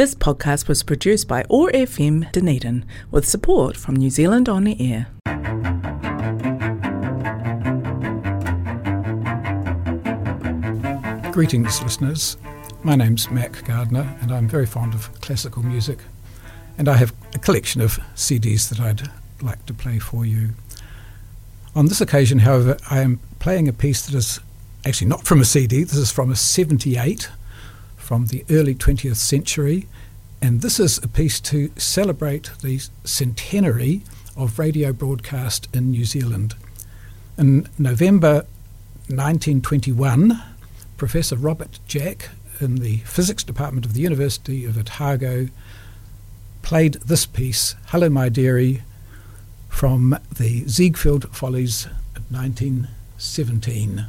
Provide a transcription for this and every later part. This podcast was produced by ORFM Dunedin with support from New Zealand On The Air. Greetings, listeners. My name's Mac Gardner and I'm very fond of classical music, and I have a collection of CDs that I'd like to play for you. On this occasion, however, I am playing a piece that is actually not from a CD. This is from a 78 from the early 20th century, and this is a piece to celebrate the centenary of radio broadcast in New Zealand. In November 1921, Professor Robert Jack in the physics department of the University of Otago played this piece, Hello My Dearie, from the Ziegfeld Follies of 1917.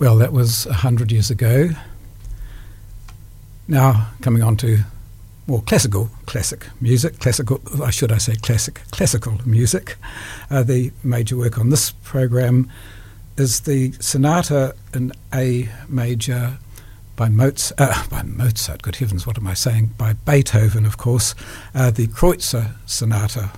Well, that was 100 years ago. Now, coming on to more classical music. The major work on this program is the Sonata in A Major by Mozart, good heavens, what am I saying? By Beethoven, of course, the Kreutzer Sonata.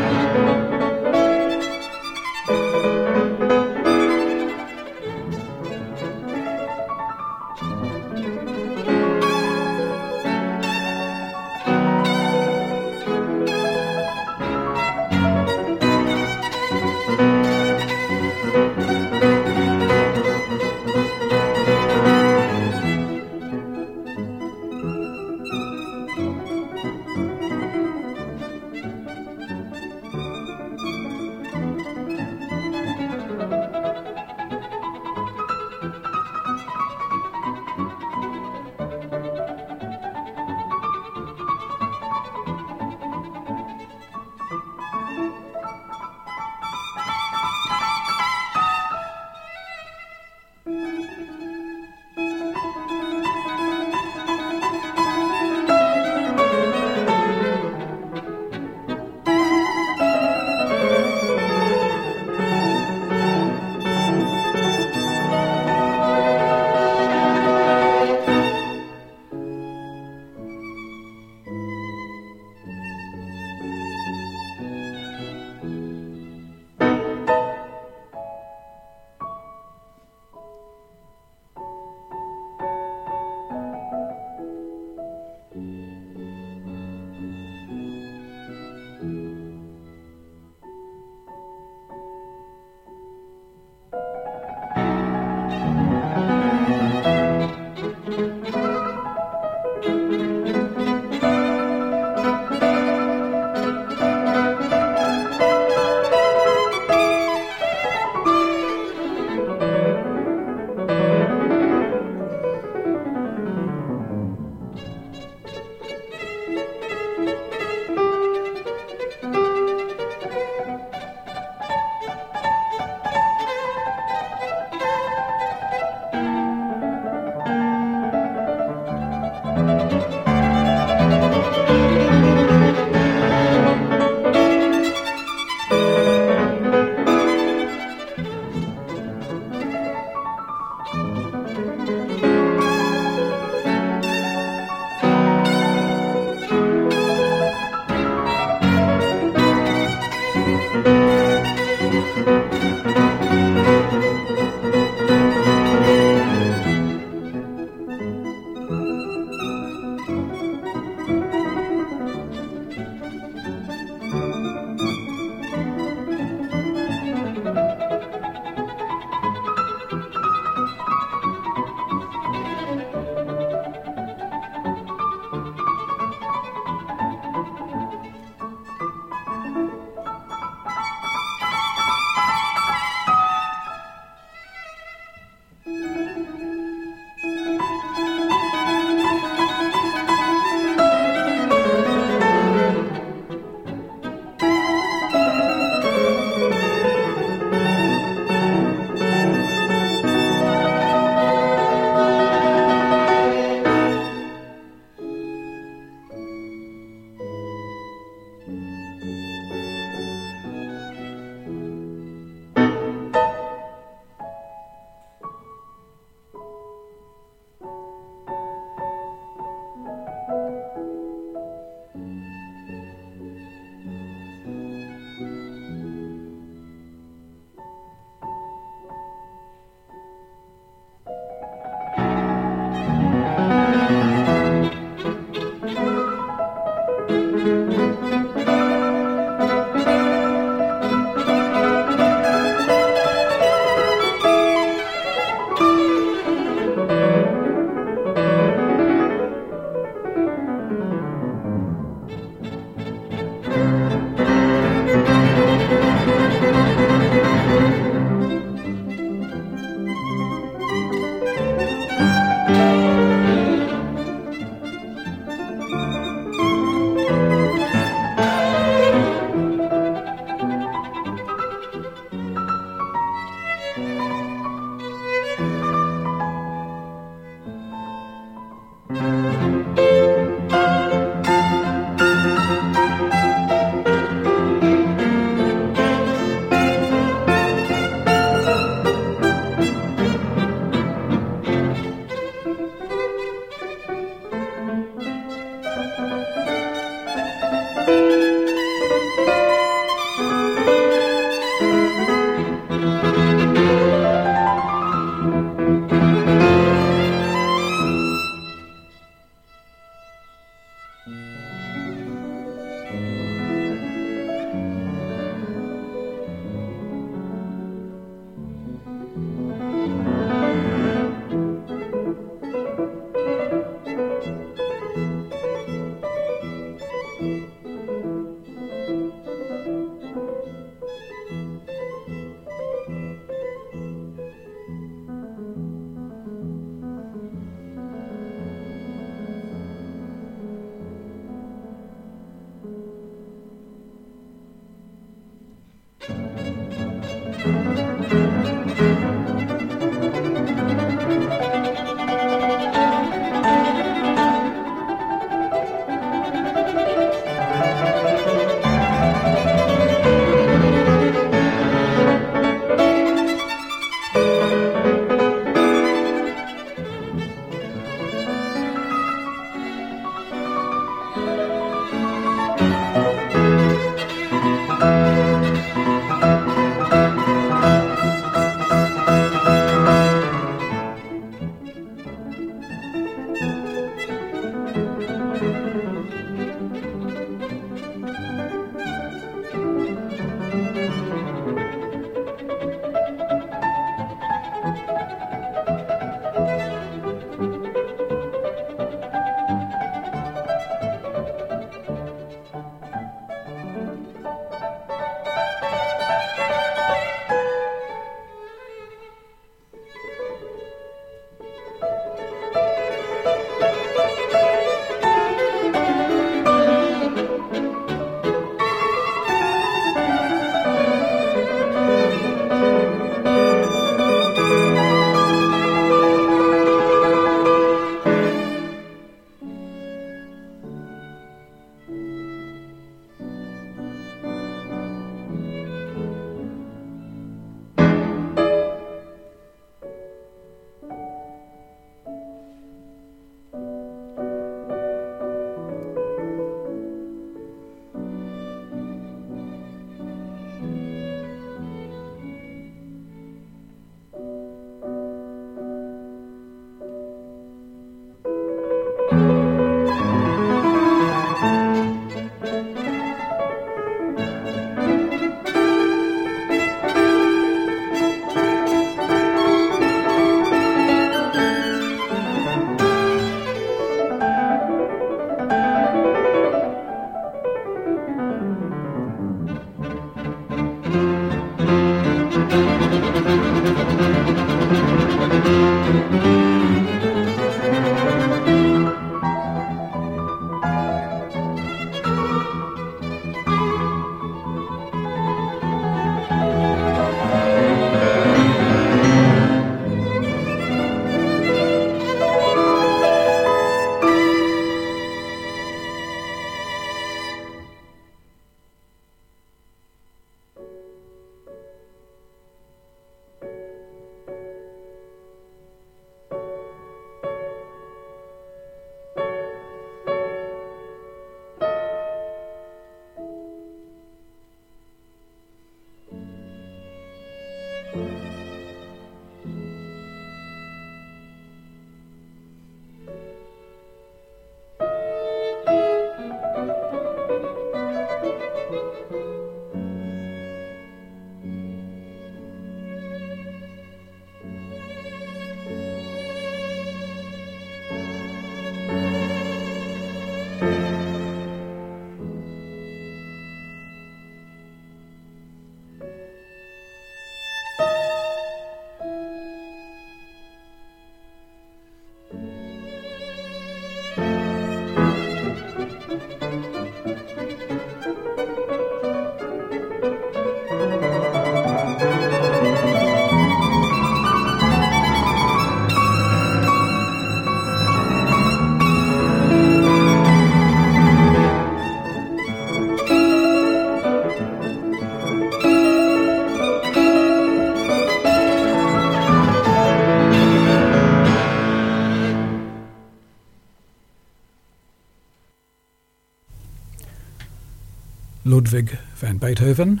Ludwig van Beethoven,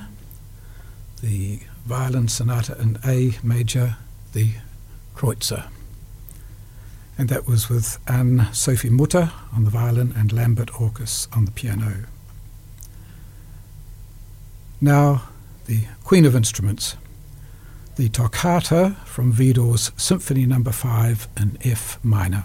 the violin sonata in A major, the Kreutzer. And that was with Anne Sophie Mutter on the violin and Lambert Orcus on the piano. Now, the Queen of Instruments, the Toccata from Vidor's Symphony No. 5 in F minor.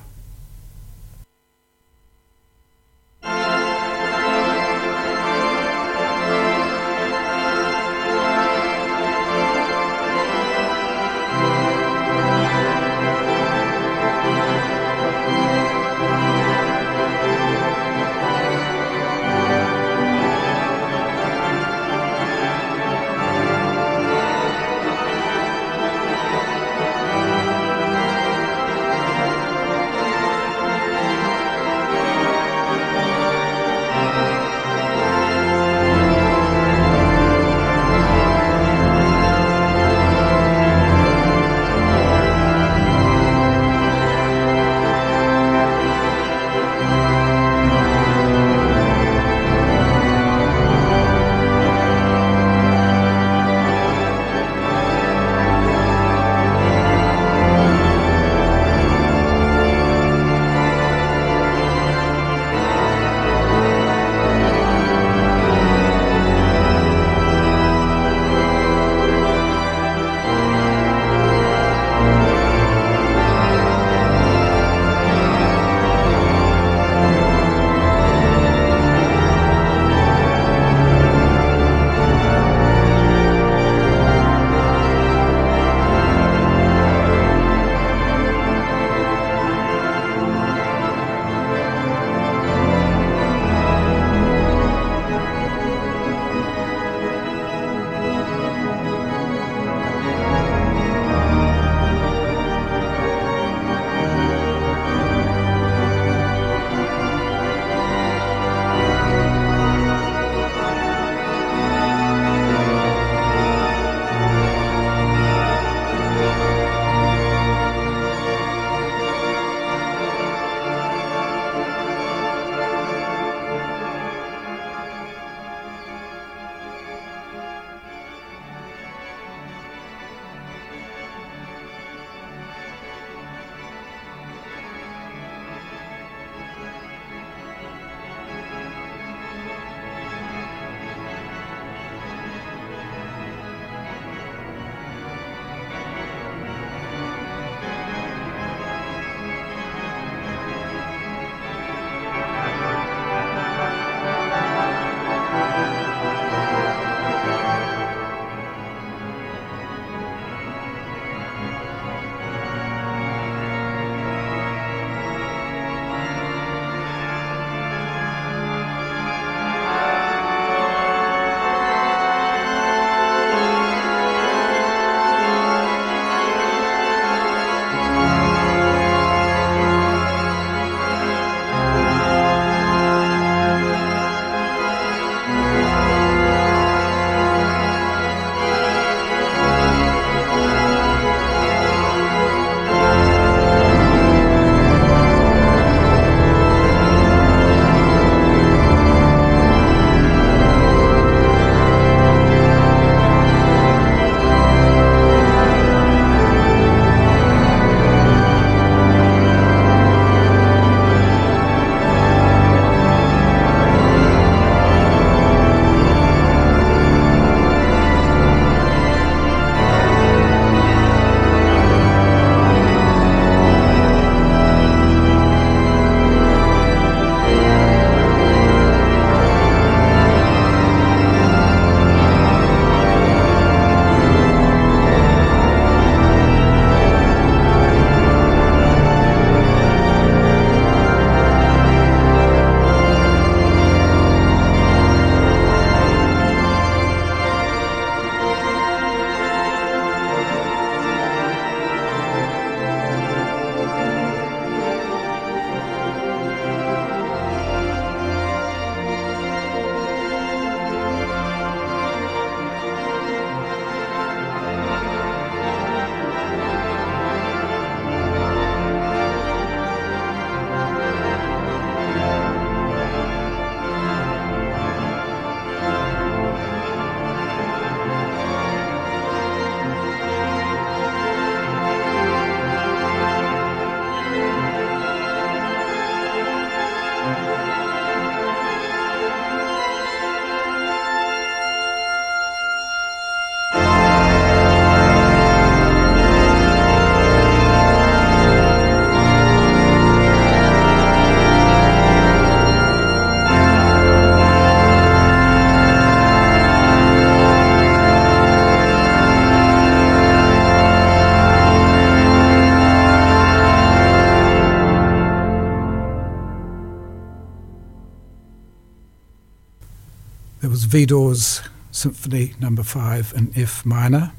There was Vidor's Symphony No. 5 in F minor,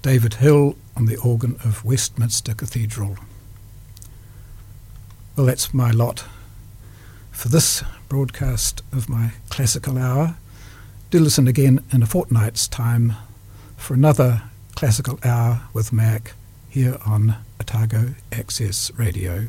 David Hill on the organ of Westminster Cathedral. Well, that's my lot for this broadcast of my Classical Hour. Do listen again in a fortnight's time for another Classical Hour with Mac here on Otago Access Radio.